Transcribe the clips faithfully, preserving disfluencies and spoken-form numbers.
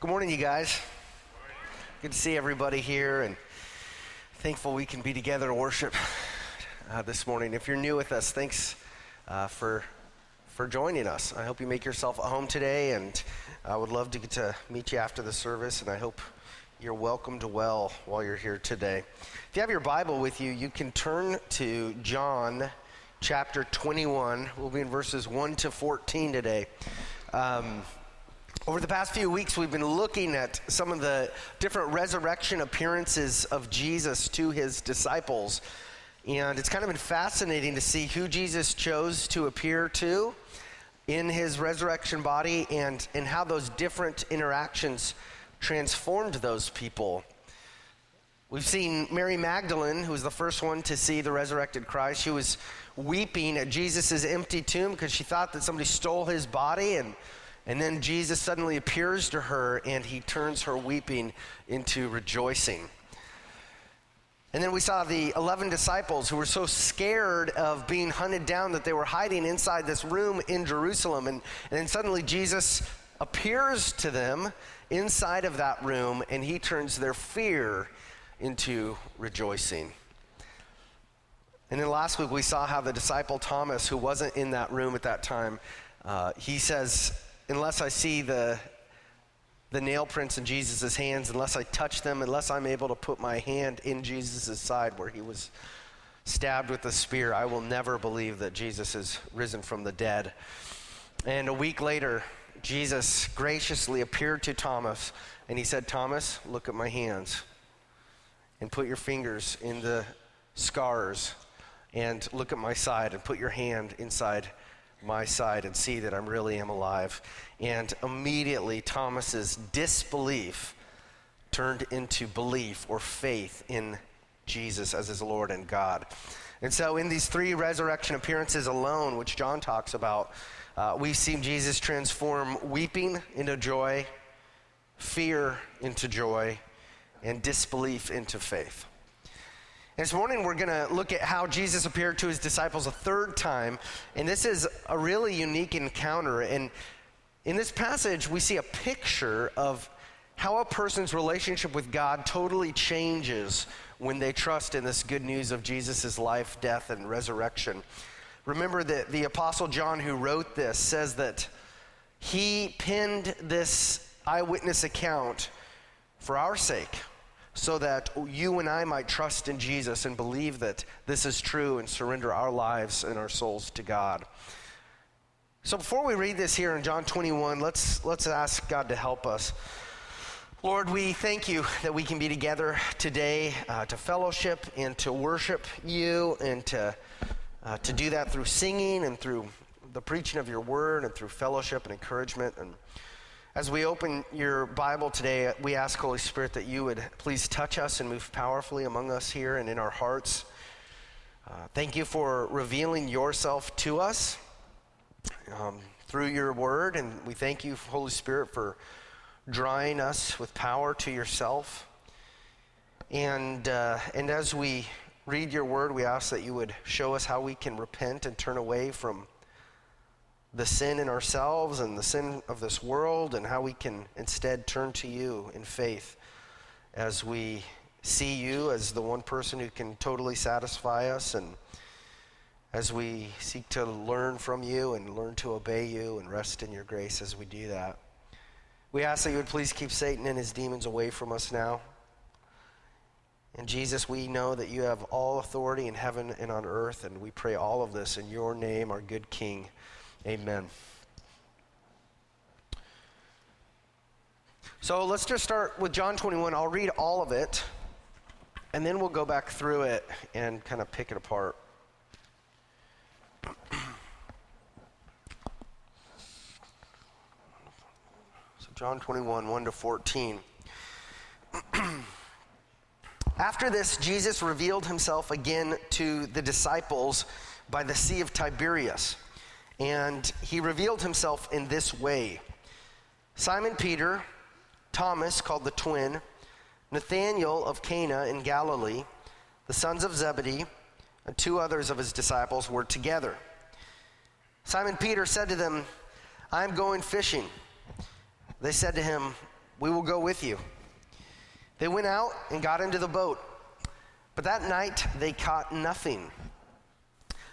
Good morning, you guys. Good to see everybody here, and thankful we can be together to worship uh, this morning. If you're new with us, thanks uh, for for joining us. I hope you make yourself at home today, and I would love to get to meet you after the service, and I hope you're welcomed well while you're here today. If you have your Bible with you, you can turn to John chapter twenty-one. We'll be in verses one to fourteen today. Um, Over the past few weeks, we've been looking at some of the different resurrection appearances of Jesus to his disciples. And it's kind of been fascinating to see who Jesus chose to appear to in his resurrection body and, and how those different interactions transformed those people. We've seen Mary Magdalene, who was the first one to see the resurrected Christ. She was weeping at Jesus' empty tomb because she thought that somebody stole his body, and And then Jesus suddenly appears to her, and he turns her weeping into rejoicing. And then we saw the eleven disciples who were so scared of being hunted down that they were hiding inside this room in Jerusalem. And, and then suddenly Jesus appears to them inside of that room, and he turns their fear into rejoicing. And then last week we saw how the disciple Thomas, who wasn't in that room at that time, uh, he says, unless I see the the nail prints in Jesus' hands, unless I touch them, unless I'm able to put my hand in Jesus' side where he was stabbed with a spear, I will never believe that Jesus is risen from the dead. And a week later, Jesus graciously appeared to Thomas, and he said, Thomas, look at my hands, and put your fingers in the scars, and look at my side, and put your hand inside my side and see that I really am alive. And immediately Thomas's disbelief turned into belief or faith in Jesus as his Lord and God. And so in these three resurrection appearances alone, which John talks about, uh, we've seen Jesus transform weeping into joy, fear into joy, and disbelief into faith. This morning, we're going to look at how Jesus appeared to his disciples a third time, and this is a really unique encounter. And in this passage, we see a picture of how a person's relationship with God totally changes when they trust in this good news of Jesus' life, death, and resurrection. Remember that the Apostle John, who wrote this, says that he penned this eyewitness account for our sake, so that you and I might trust in Jesus and believe that this is true and surrender our lives and our souls to God. So before we read this here in John twenty-one, let's let's ask God to help us. Lord, we thank you that we can be together today uh, to fellowship and to worship you, and to uh, to do that through singing and through the preaching of your word and through fellowship and encouragement. And as we open your Bible today, we ask, Holy Spirit, that you would please touch us and move powerfully among us here and in our hearts. Uh, thank you for revealing yourself to us um, through your word, and we thank you, Holy Spirit, for drawing us with power to yourself. And, uh, and as we read your word, we ask that you would show us how we can repent and turn away from the sin in ourselves and the sin of this world, and how we can instead turn to you in faith as we see you as the one person who can totally satisfy us, and as we seek to learn from you and learn to obey you and rest in your grace as we do that. We ask that you would please keep Satan and his demons away from us now. And Jesus, we know that you have all authority in heaven and on earth, and we pray all of this in your name, our good King. Amen. So let's just start with John twenty-one. I'll read all of it, and then we'll go back through it and kind of pick it apart. So John twenty-one, one to fourteen. After this, Jesus revealed himself again to the disciples by the Sea of Tiberias. And he revealed himself in this way. Simon Peter, Thomas, called the twin, Nathanael of Cana in Galilee, the sons of Zebedee, and two others of his disciples were together. Simon Peter said to them, I'm going fishing. They said to him, We will go with you. They went out and got into the boat, but that night they caught nothing.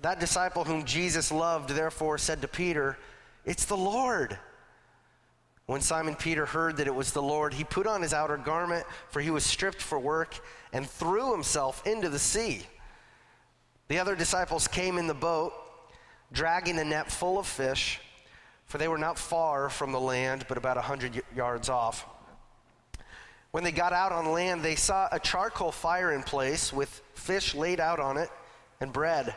That disciple whom Jesus loved therefore said to Peter, "It's the Lord." When Simon Peter heard that it was the Lord, he put on his outer garment, for he was stripped for work, and threw himself into the sea. The other disciples came in the boat, dragging a net full of fish, for they were not far from the land, but about a hundred yards off. When they got out on land, they saw a charcoal fire in place with fish laid out on it and bread.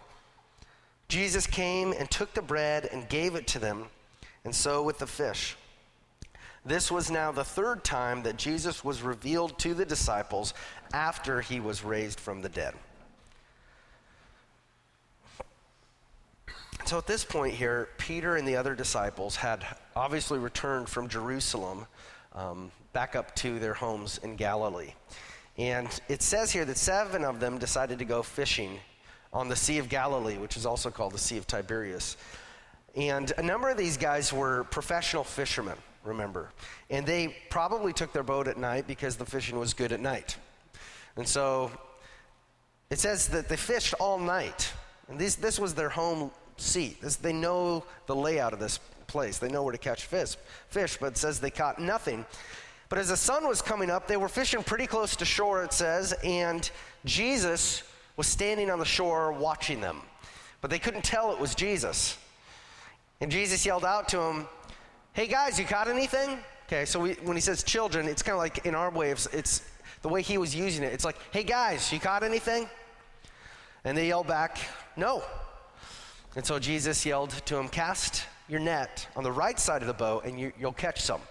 Jesus came and took the bread and gave it to them, and so with the fish. This was now the third time that Jesus was revealed to the disciples after he was raised from the dead. So at this point here, Peter and the other disciples had obviously returned from Jerusalem um, back up to their homes in Galilee. And it says here that seven of them decided to go fishing on the Sea of Galilee, which is also called the Sea of Tiberias. And a number of these guys were professional fishermen, remember. And they probably took their boat at night because the fishing was good at night. And so it says that they fished all night. And this, this was their home sea. This, they know the layout of this place. They know where to catch fish, fish, but it says they caught nothing. But as the sun was coming up, they were fishing pretty close to shore, it says, and Jesus was standing on the shore watching them. But they couldn't tell it was Jesus. And Jesus yelled out to them, "Hey guys, you caught anything?" Okay, so we, when he says children, it's kind of like in our way, of, it's the way he was using it. It's like, "Hey guys, you caught anything?" And they yell back, "No." And so Jesus yelled to him, "Cast your net on the right side of the boat and you, you'll catch some."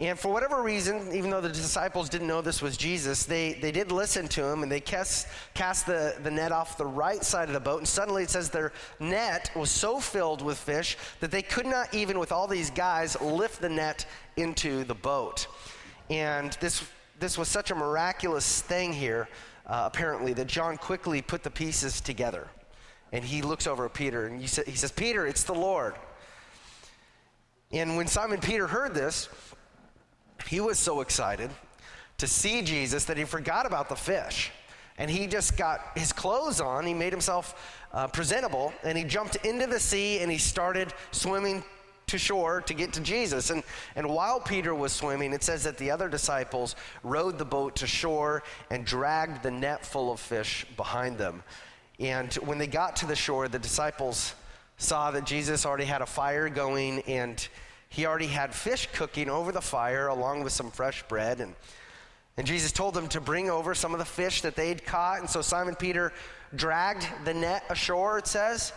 And for whatever reason, even though the disciples didn't know this was Jesus, they, they did listen to him, and they cast, cast the, the net off the right side of the boat. And suddenly it says their net was so filled with fish that they could not, even with all these guys, lift the net into the boat. And this, this was such a miraculous thing here, uh, apparently, that John quickly put the pieces together. And he looks over at Peter, and he says, "Peter, it's the Lord." And when Simon Peter heard this, he was so excited to see Jesus that he forgot about the fish. And he just got his clothes on, he made himself uh, presentable, and he jumped into the sea, and he started swimming to shore to get to Jesus. And, and while Peter was swimming, it says that the other disciples rowed the boat to shore and dragged the net full of fish behind them. And when they got to the shore, the disciples saw that Jesus already had a fire going, and he already had fish cooking over the fire along with some fresh bread. And, and Jesus told them to bring over some of the fish that they'd caught. And so Simon Peter dragged the net ashore, it says,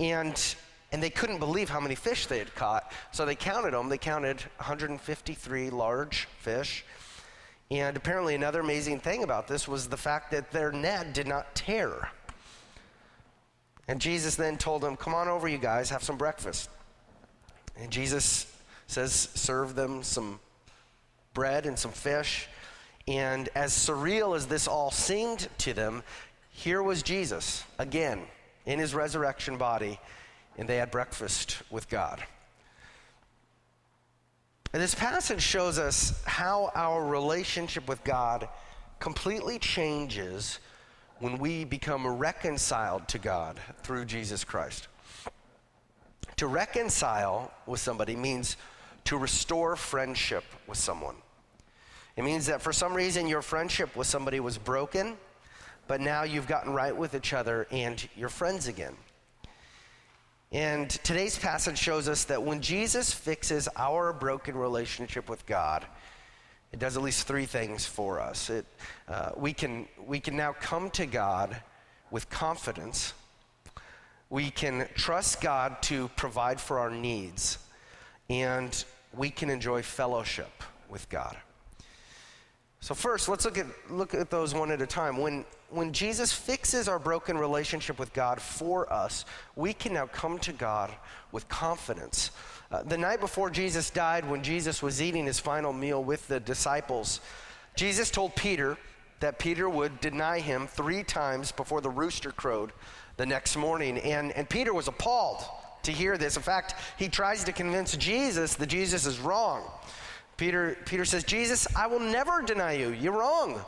and, and they couldn't believe how many fish they had caught. So they counted them. They counted one hundred fifty-three large fish. And apparently another amazing thing about this was the fact that their net did not tear. And Jesus then told them, "Come on over, you guys, have some breakfast." And Jesus says, serve them some bread and some fish. And as surreal as this all seemed to them, here was Jesus again in his resurrection body, and they had breakfast with God. And this passage shows us how our relationship with God completely changes when we become reconciled to God through Jesus Christ. To reconcile with somebody means to restore friendship with someone. It means that for some reason your friendship with somebody was broken, but now you've gotten right with each other and you're friends again. And today's passage shows us that when Jesus fixes our broken relationship with God, it does at least three things for us. It, uh, we can we can now come to God with confidence. We can trust God to provide for our needs, and we can enjoy fellowship with God. So first, let's look at look at those one at a time. When when Jesus fixes our broken relationship with God for us, we can now come to God with confidence. Uh, the night before Jesus died, when Jesus was eating his final meal with the disciples, Jesus told Peter that Peter would deny him three times before the rooster crowed the next morning. And, and Peter was appalled to hear this. In fact, he tries to convince Jesus that Jesus is wrong. Peter, Peter says, Jesus, I will never deny you. You're wrong.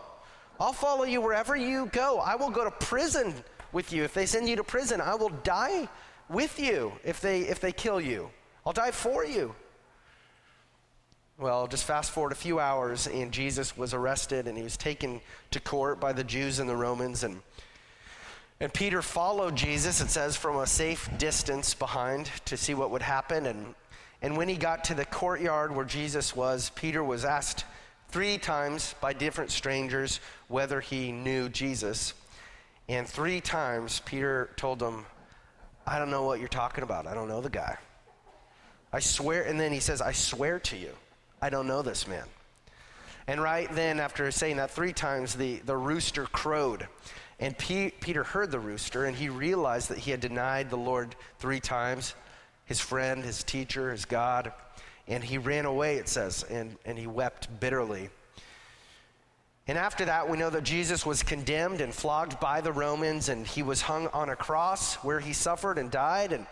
I'll follow you wherever you go. I will go to prison with you. If they send you to prison, I will die with you if they if they kill you. I'll die for you. Well, just fast forward a few hours, and Jesus was arrested, and he was taken to court by the Jews and the Romans. And, and Peter followed Jesus, it says, from a safe distance behind to see what would happen. And, and when he got to the courtyard where Jesus was, Peter was asked three times by different strangers whether he knew Jesus. And three times Peter told them, I don't know what you're talking about. I don't know the guy. I swear, and then he says, I swear to you, I don't know this man. And right then, after saying that three times, the, the rooster crowed. And P- Peter heard the rooster, and he realized that he had denied the Lord three times, his friend, his teacher, his God. And he ran away, it says, and, and he wept bitterly. And after that, we know that Jesus was condemned and flogged by the Romans, and he was hung on a cross where he suffered and died. And,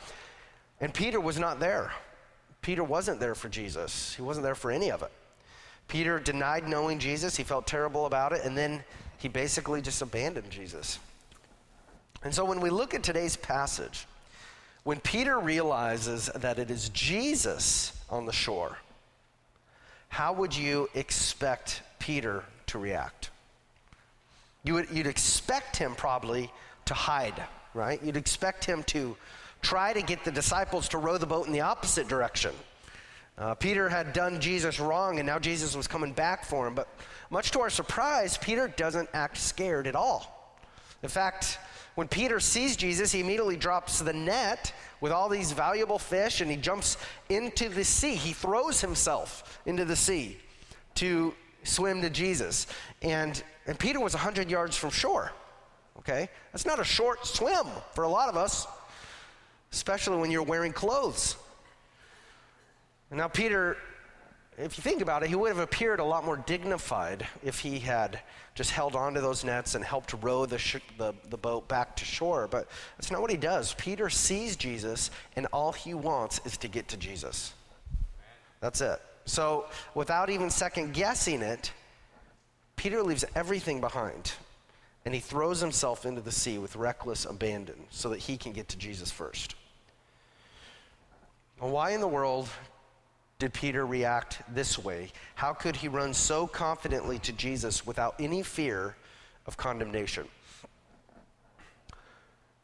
and Peter was not there. Peter wasn't there for Jesus. He wasn't there for any of it. Peter denied knowing Jesus. He felt terrible about it. And then he basically just abandoned Jesus. And so when we look at today's passage, when Peter realizes that it is Jesus on the shore, how would you expect Peter to react? You would, you'd expect him probably to hide, right? You'd expect him to try to get the disciples to row the boat in the opposite direction. Uh, Peter had done Jesus wrong, and now Jesus was coming back for him. But much to our surprise, Peter doesn't act scared at all. In fact, when Peter sees Jesus, he immediately drops the net with all these valuable fish, and he jumps into the sea. He throws himself into the sea to swim to Jesus. And, and Peter was one hundred yards from shore, okay? That's not a short swim for a lot of us, especially when you're wearing clothes. And now Peter, if you think about it, he would have appeared a lot more dignified if he had just held onto those nets and helped row the, sh- the, the boat back to shore. But that's not what he does. Peter sees Jesus, and all he wants is to get to Jesus. That's it. So without even second-guessing it, Peter leaves everything behind, and he throws himself into the sea with reckless abandon so that he can get to Jesus first. Well, why in the world did Peter react this way? How could he run so confidently to Jesus without any fear of condemnation?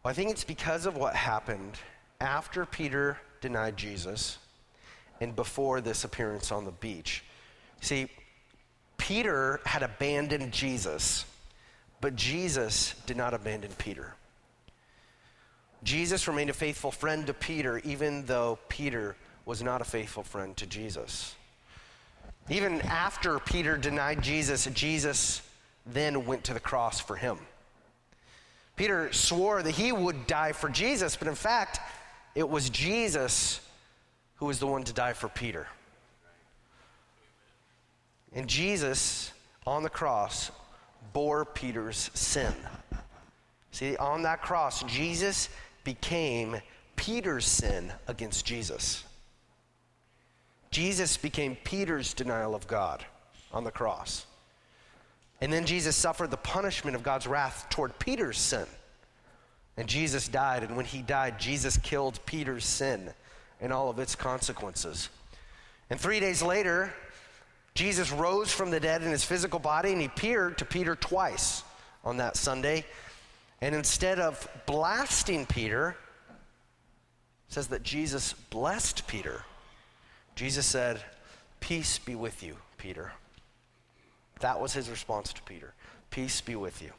Well, I think it's because of what happened after Peter denied Jesus and before this appearance on the beach. See, Peter had abandoned Jesus, but Jesus did not abandon Peter. Jesus remained a faithful friend to Peter, even though Peter was not a faithful friend to Jesus. Even after Peter denied Jesus, Jesus then went to the cross for him. Peter swore that he would die for Jesus, but in fact, it was Jesus who was the one to die for Peter. And Jesus on the cross bore Peter's sin. See, on that cross, Jesus became Peter's sin against Jesus. Jesus became Peter's denial of God on the cross. And then Jesus suffered the punishment of God's wrath toward Peter's sin. And Jesus died, and when he died, Jesus killed Peter's sin and all of its consequences. And three days later, Jesus rose from the dead in his physical body, and he appeared to Peter twice on that Sunday. And instead of blasting Peter, it says that Jesus blessed Peter. Jesus said, "Peace be with you, Peter." That was his response to Peter. "Peace be with you."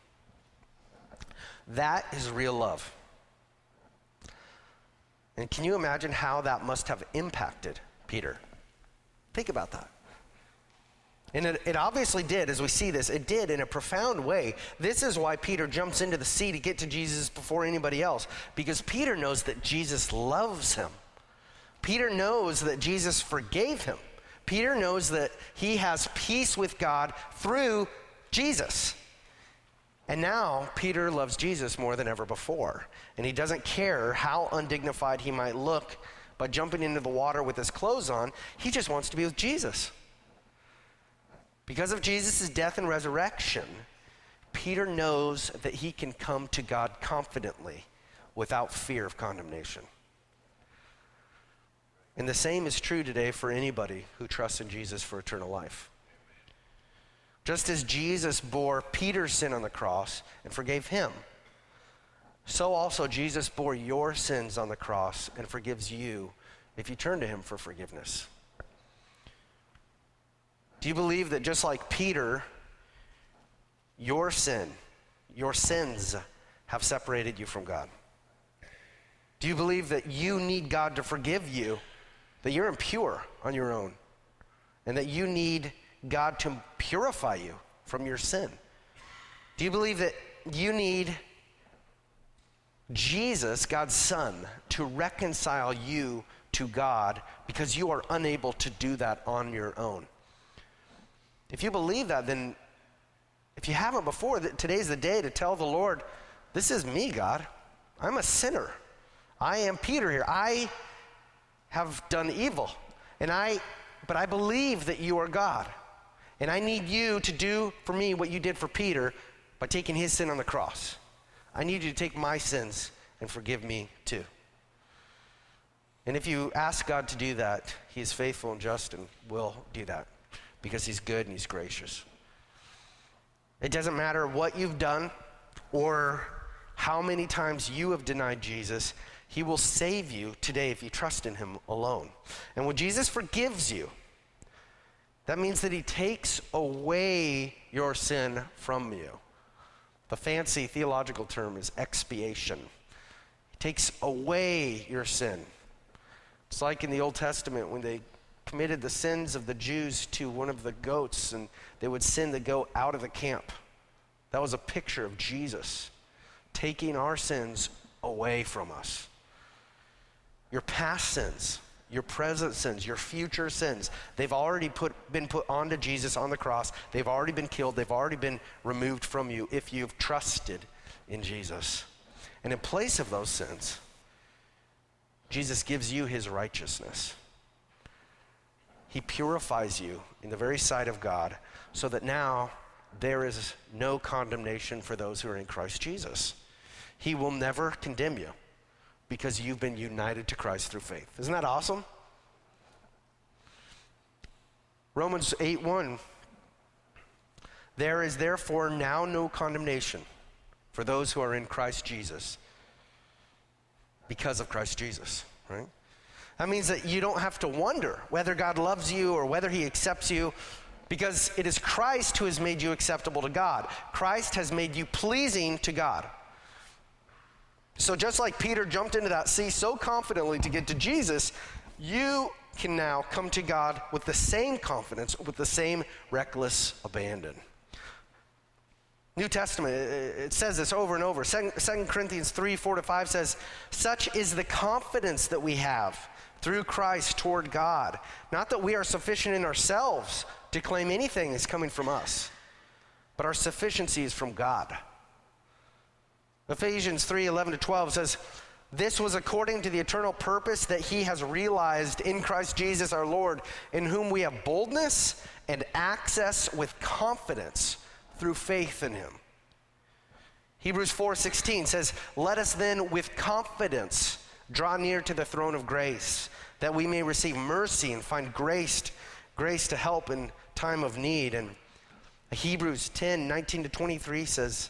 That is real love. And can you imagine how that must have impacted Peter? Think about that. And it, it obviously did, as we see this. It did in a profound way. This is why Peter jumps into the sea to get to Jesus before anybody else, because Peter knows that Jesus loves him. Peter knows that Jesus forgave him. Peter knows that he has peace with God through Jesus. And now Peter loves Jesus more than ever before. And he doesn't care how undignified he might look by jumping into the water with his clothes on. He just wants to be with Jesus. Because of Jesus' death and resurrection, Peter knows that he can come to God confidently without fear of condemnation. And the same is true today for anybody who trusts in Jesus for eternal life. Just as Jesus bore Peter's sin on the cross and forgave him, so also Jesus bore your sins on the cross and forgives you if you turn to him for forgiveness. Do you believe that just like Peter, your sin, your sins have separated you from God? Do you believe that you need God to forgive you, that you're impure on your own, and that you need God to purify you from your sin? Do you believe that you need Jesus, God's Son, to reconcile you to God because you are unable to do that on your own? If you believe that, then if you haven't before, today's the day to tell the Lord, "This is me, God. I'm a sinner. I am Peter here. I have done evil, and I, but I believe that you are God. And I need you to do for me what you did for Peter by taking his sin on the cross. I need you to take my sins and forgive me too." And if you ask God to do that, he is faithful and just and will do that because he's good and he's gracious. It doesn't matter what you've done or how many times you have denied Jesus, he will save you today if you trust in him alone. And when Jesus forgives you, that means that he takes away your sin from you. The fancy theological term is expiation. He takes away your sin. It's like in the Old Testament when they committed the sins of the Jews to one of the goats and they would send the goat out of the camp. That was a picture of Jesus taking our sins away from us. Your past sins, your present sins, your future sins, they've already put, been put onto Jesus on the cross. They've already been killed. They've already been removed from you if you've trusted in Jesus. And in place of those sins, Jesus gives you his righteousness. He purifies you in the very sight of God so that now there is no condemnation for those who are in Christ Jesus. He will never condemn you, because you've been united to Christ through faith. Isn't that awesome? Romans eight one. "There is therefore now no condemnation for those who are in Christ Jesus," because of Christ Jesus, right? That means that you don't have to wonder whether God loves you or whether he accepts you, because it is Christ who has made you acceptable to God. Christ has made you pleasing to God. So just like Peter jumped into that sea so confidently to get to Jesus, you can now come to God with the same confidence, with the same reckless abandon. New Testament, it says this over and over. Second Corinthians three, four to five says, "Such is the confidence that we have through Christ toward God. Not that we are sufficient in ourselves to claim anything is coming from us, but our sufficiency is from God." Ephesians three, eleven to twelve says, "This was according to the eternal purpose that he has realized in Christ Jesus our Lord, in whom we have boldness and access with confidence through faith in him." Hebrews four, sixteen says, "Let us then with confidence draw near to the throne of grace, that we may receive mercy and find grace, grace to help in time of need. And Hebrews ten, nineteen to twenty-three says,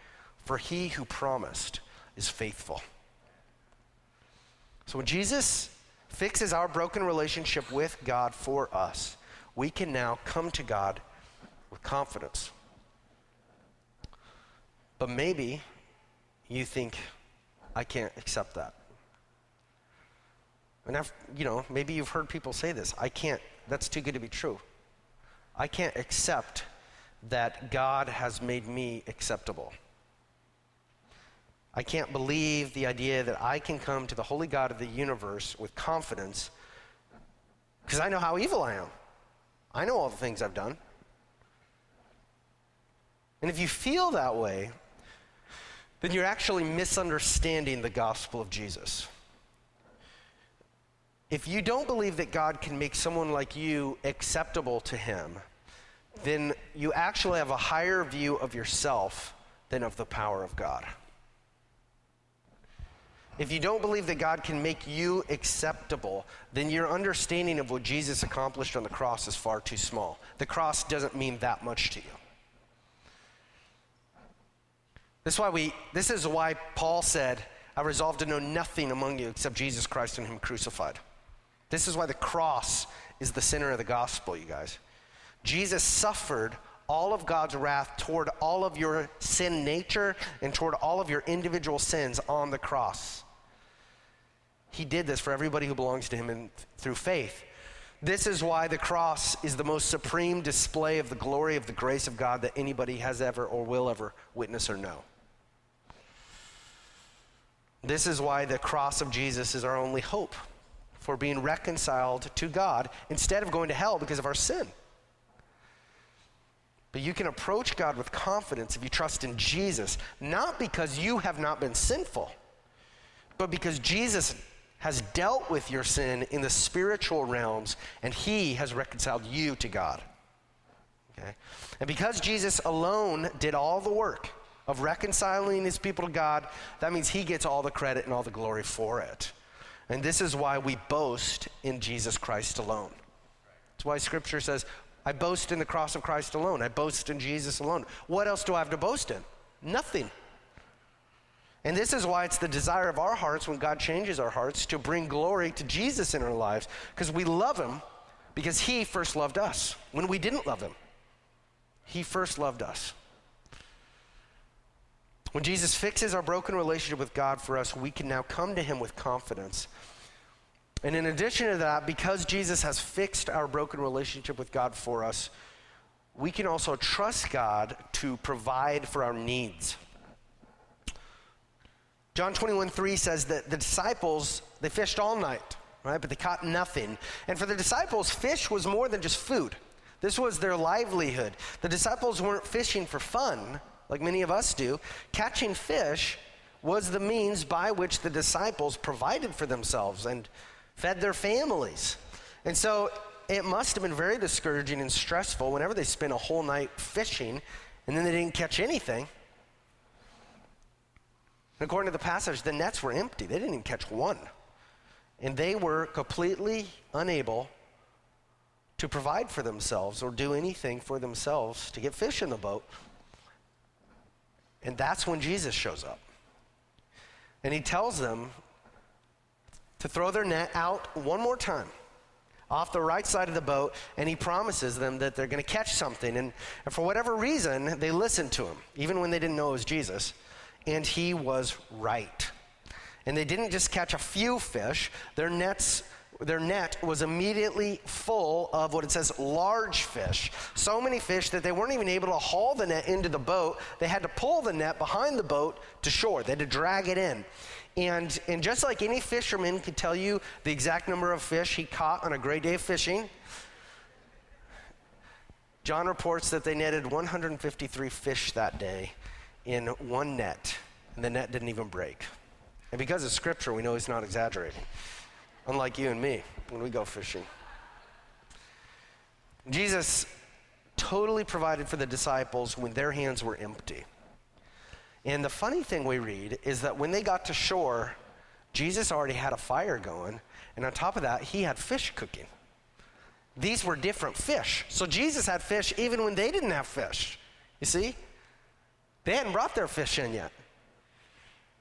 for he who promised is faithful." So when Jesus fixes our broken relationship with God for us, we can now come to God with confidence. But maybe you think, I can't accept that. And I've, you know, maybe you've heard people say this, I can't, that's too good to be true. I can't accept that God has made me acceptable. I can't believe the idea that I can come to the holy God of the universe with confidence because I know how evil I am. I know all the things I've done. And if you feel that way, then you're actually misunderstanding the gospel of Jesus. If you don't believe that God can make someone like you acceptable to him, then you actually have a higher view of yourself than of the power of God. If you don't believe that God can make you acceptable, then your understanding of what Jesus accomplished on the cross is far too small. The cross doesn't mean that much to you. This is why we, this is why Paul said, "I resolved to know nothing among you except Jesus Christ and him crucified." This is why the cross is the center of the gospel, you guys. Jesus suffered all of God's wrath toward all of your sin nature and toward all of your individual sins on the cross. He did this for everybody who belongs to him in, through faith. This is why the cross is the most supreme display of the glory of the grace of God that anybody has ever or will ever witness or know. This is why the cross of Jesus is our only hope for being reconciled to God instead of going to hell because of our sin. But you can approach God with confidence if you trust in Jesus, not because you have not been sinful, but because Jesus has dealt with your sin in the spiritual realms and he has reconciled you to God. Okay? And because Jesus alone did all the work of reconciling his people to God, that means he gets all the credit and all the glory for it. And this is why we boast in Jesus Christ alone. That's why scripture says, I boast in the cross of Christ alone. I boast in Jesus alone. What else do I have to boast in? Nothing. And this is why it's the desire of our hearts when God changes our hearts to bring glory to Jesus in our lives, because we love him because he first loved us. When we didn't love him, he first loved us. When Jesus fixes our broken relationship with God for us, we can now come to him with confidence. And in addition to that, because Jesus has fixed our broken relationship with God for us, we can also trust God to provide for our needs. John twenty-one three says that the disciples, they fished all night, right? But they caught nothing. And for the disciples, fish was more than just food. This was their livelihood. The disciples weren't fishing for fun, like many of us do. Catching fish was the means by which the disciples provided for themselves and fed their families. And so it must have been very discouraging and stressful whenever they spent a whole night fishing and then they didn't catch anything. And according to the passage, the nets were empty. They didn't even catch one. And they were completely unable to provide for themselves or do anything for themselves to get fish in the boat. And that's when Jesus shows up. And he tells them to throw their net out one more time off the right side of the boat, and he promises them that they're going to catch something. And, and for whatever reason, they listened to him, even when they didn't know it was Jesus. And he was right. And they didn't just catch a few fish. Their nets, their net was immediately full of what it says, large fish. So many fish that they weren't even able to haul the net into the boat. They had to pull the net behind the boat to shore. They had to drag it in. And and just like any fisherman could tell you the exact number of fish he caught on a great day of fishing, John reports that they netted one hundred fifty-three fish that day in one net, and the net didn't even break. And because of scripture, we know he's not exaggerating, unlike you and me when we go fishing. Jesus totally provided for the disciples when their hands were empty. And the funny thing we read is that when they got to shore, Jesus already had a fire going, and on top of that, he had fish cooking. These were different fish. So Jesus had fish even when they didn't have fish. You see? They hadn't brought their fish in yet.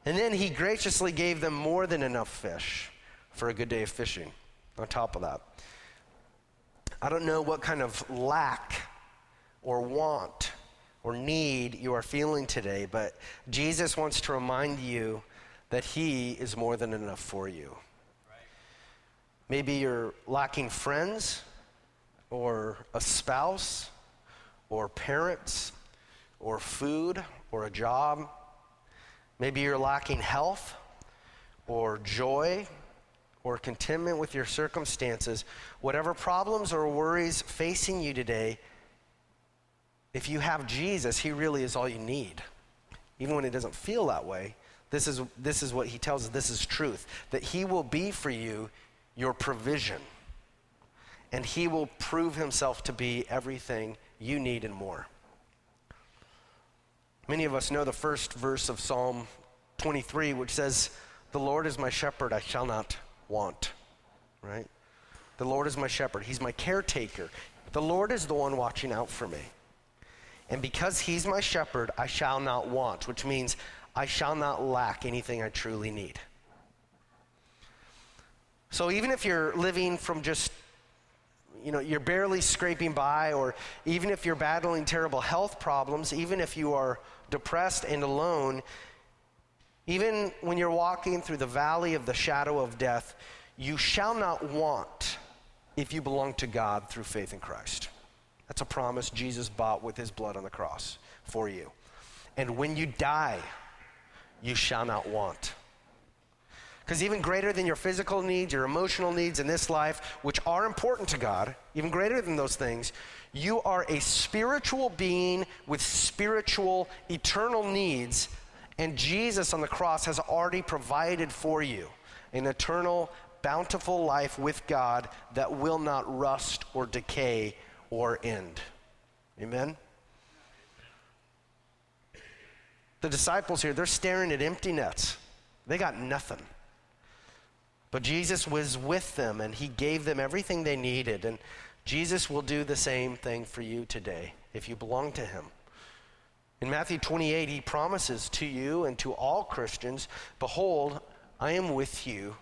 And then he graciously gave them more than enough fish for a good day of fishing on top of that. I don't know what kind of lack or want or need you are feeling today, but Jesus wants to remind you that he is more than enough for you. Right. Maybe you're lacking friends or a spouse or parents or food or a job. Maybe you're lacking health or joy or contentment with your circumstances. Whatever problems or worries facing you today, if you have Jesus, he really is all you need. Even when it doesn't feel that way, this is this is what he tells us, this is truth, that he will be for you your provision, and he will prove himself to be everything you need and more. Many of us know the first verse of Psalm twenty-three, which says, "The Lord is my shepherd, I shall not want," right? The Lord is my shepherd. He's my caretaker. The Lord is the one watching out for me. And because he's my shepherd, I shall not want, which means I shall not lack anything I truly need. So even if you're living from just, you know, you're barely scraping by, or even if you're battling terrible health problems, even if you are depressed and alone, even when you're walking through the valley of the shadow of death, you shall not want if you belong to God through faith in Christ. That's a promise Jesus bought with his blood on the cross for you. And when you die, you shall not want. Because even greater than your physical needs, your emotional needs in this life, which are important to God, even greater than those things, you are a spiritual being with spiritual, eternal needs. And Jesus on the cross has already provided for you an eternal, bountiful life with God that will not rust or decay or end. Amen? The disciples here, they're staring at empty nets. They got nothing. But Jesus was with them, and he gave them everything they needed. And Jesus will do the same thing for you today if you belong to him. In Matthew twenty-eight, he promises to you and to all Christians, "Behold, I am with you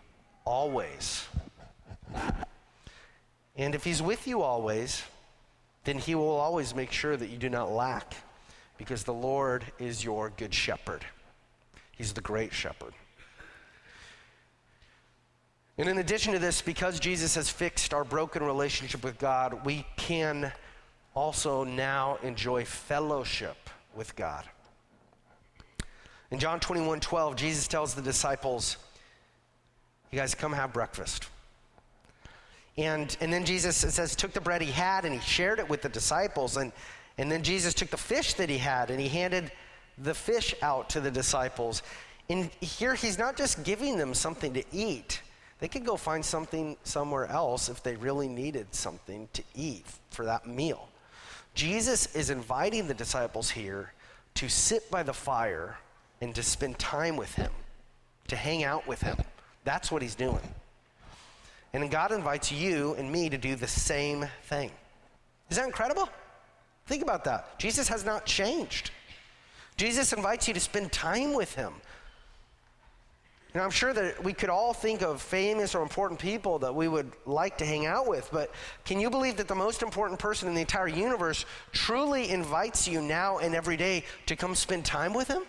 always." And if he's with you always, then he will always make sure that you do not lack, because the Lord is your good shepherd. He's the great shepherd. And in addition to this, because Jesus has fixed our broken relationship with God, we can also now enjoy fellowship with God. In John twenty-one twelve, Jesus tells the disciples, "You guys come have breakfast." And and then Jesus, it says, took the bread he had and he shared it with the disciples. And, and then Jesus took the fish that he had and he handed the fish out to the disciples. And here he's not just giving them something to eat. They could go find something somewhere else if they really needed something to eat for that meal. Jesus is inviting the disciples here to sit by the fire and to spend time with him, to hang out with him. That's what he's doing. And God invites you and me to do the same thing. Is that incredible? Think about that. Jesus has not changed. Jesus invites you to spend time with him. And I'm sure that we could all think of famous or important people that we would like to hang out with, but can you believe that the most important person in the entire universe truly invites you now and every day to come spend time with him?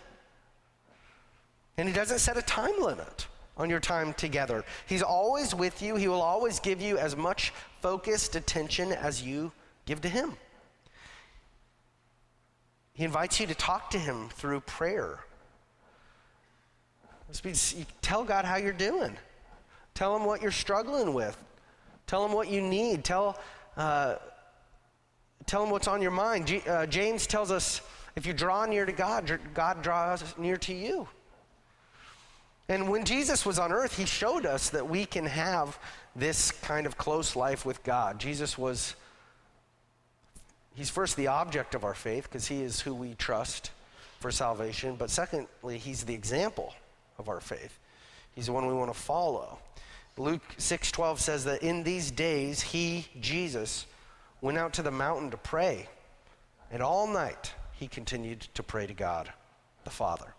And he doesn't set a time limit on your time together. He's always with you. He will always give you as much focused attention as you give to him. He invites you to talk to him through prayer. Tell God how you're doing. Tell him what you're struggling with. Tell him what you need. Tell, uh, Tell him what's on your mind. G- uh, James tells us, if you draw near to God, God draws near to you. And when Jesus was on earth, he showed us that we can have this kind of close life with God. Jesus was, he's first the object of our faith because he is who we trust for salvation. But secondly, he's the example of our faith. He's the one we want to follow. Luke six twelve says that in these days, he, Jesus, went out to the mountain to pray. And all night, he continued to pray to God, the Father.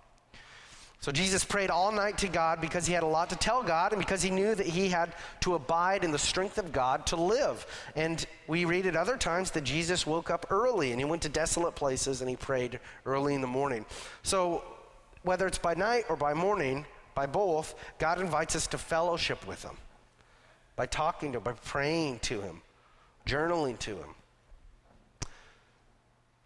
So Jesus prayed all night to God because he had a lot to tell God and because he knew that he had to abide in the strength of God to live. And we read at other times that Jesus woke up early and he went to desolate places and he prayed early in the morning. So whether it's by night or by morning, by both, God invites us to fellowship with him by talking to him, by praying to him, journaling to him.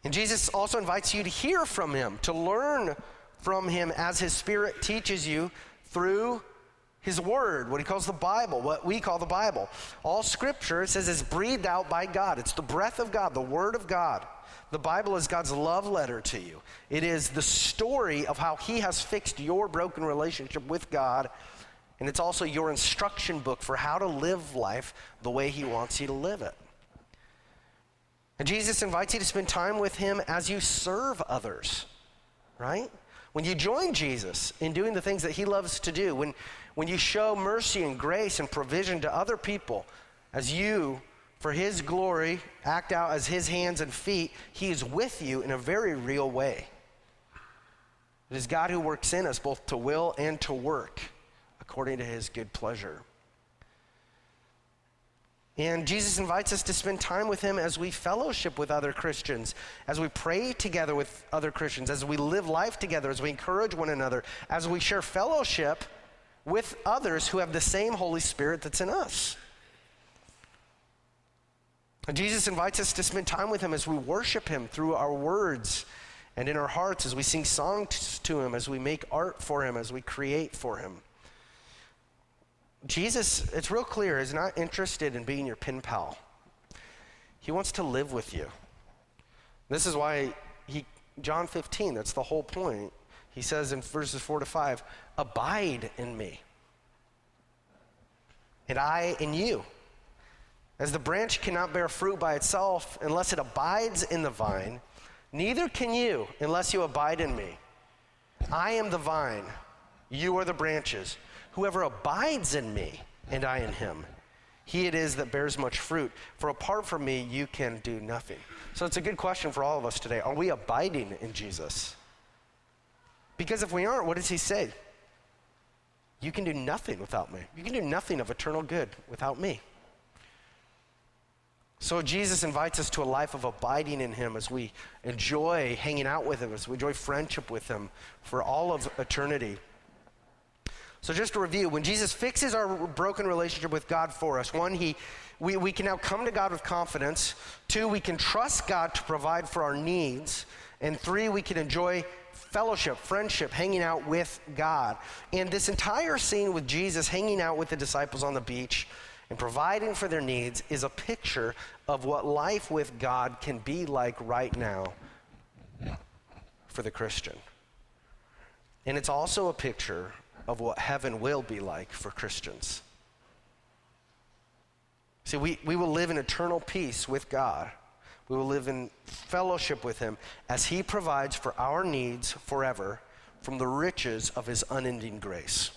And Jesus also invites you to hear from him, to learn from him as his Spirit teaches you through his word, what he calls the Bible, what we call the Bible. All scripture, it says, is breathed out by God. It's the breath of God, the word of God. The Bible is God's love letter to you. It is the story of how he has fixed your broken relationship with God, and it's also your instruction book for how to live life the way he wants you to live it. And Jesus invites you to spend time with him as you serve others, right? When you join Jesus in doing the things that he loves to do, when, when you show mercy and grace and provision to other people, as you, for his glory, act out as his hands and feet, he is with you in a very real way. It is God who works in us both to will and to work according to his good pleasure. And Jesus invites us to spend time with him as we fellowship with other Christians, as we pray together with other Christians, as we live life together, as we encourage one another, as we share fellowship with others who have the same Holy Spirit that's in us. And Jesus invites us to spend time with him as we worship him through our words and in our hearts, as we sing songs to him, as we make art for him, as we create for him. Jesus, it's real clear, is not interested in being your pen pal. He wants to live with you. This is why he, John fifteen, that's the whole point. He says in verses four to five, abide in me, and I in you. As the branch cannot bear fruit by itself unless it abides in the vine, neither can you unless you abide in me. I am the vine, you are the branches. Whoever abides in me and I in him, he it is that bears much fruit. For apart from me, you can do nothing. So it's a good question for all of us today. Are we abiding in Jesus? Because if we aren't, what does he say? You can do nothing without me. You can do nothing of eternal good without me. So Jesus invites us to a life of abiding in him as we enjoy hanging out with him, as we enjoy friendship with him for all of eternity. So just to review, when Jesus fixes our broken relationship with God for us, one, he, we, we can now come to God with confidence. Two, we can trust God to provide for our needs. And three, we can enjoy fellowship, friendship, hanging out with God. And this entire scene with Jesus hanging out with the disciples on the beach and providing for their needs is a picture of what life with God can be like right now for the Christian. And it's also a picture of what heaven will be like for Christians. See, we, we will live in eternal peace with God. We will live in fellowship with him as he provides for our needs forever from the riches of his unending grace.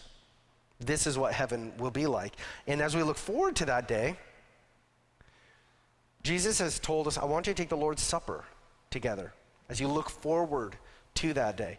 This is what heaven will be like. And as we look forward to that day, Jesus has told us, I want you to take the Lord's Supper together as you look forward to that day.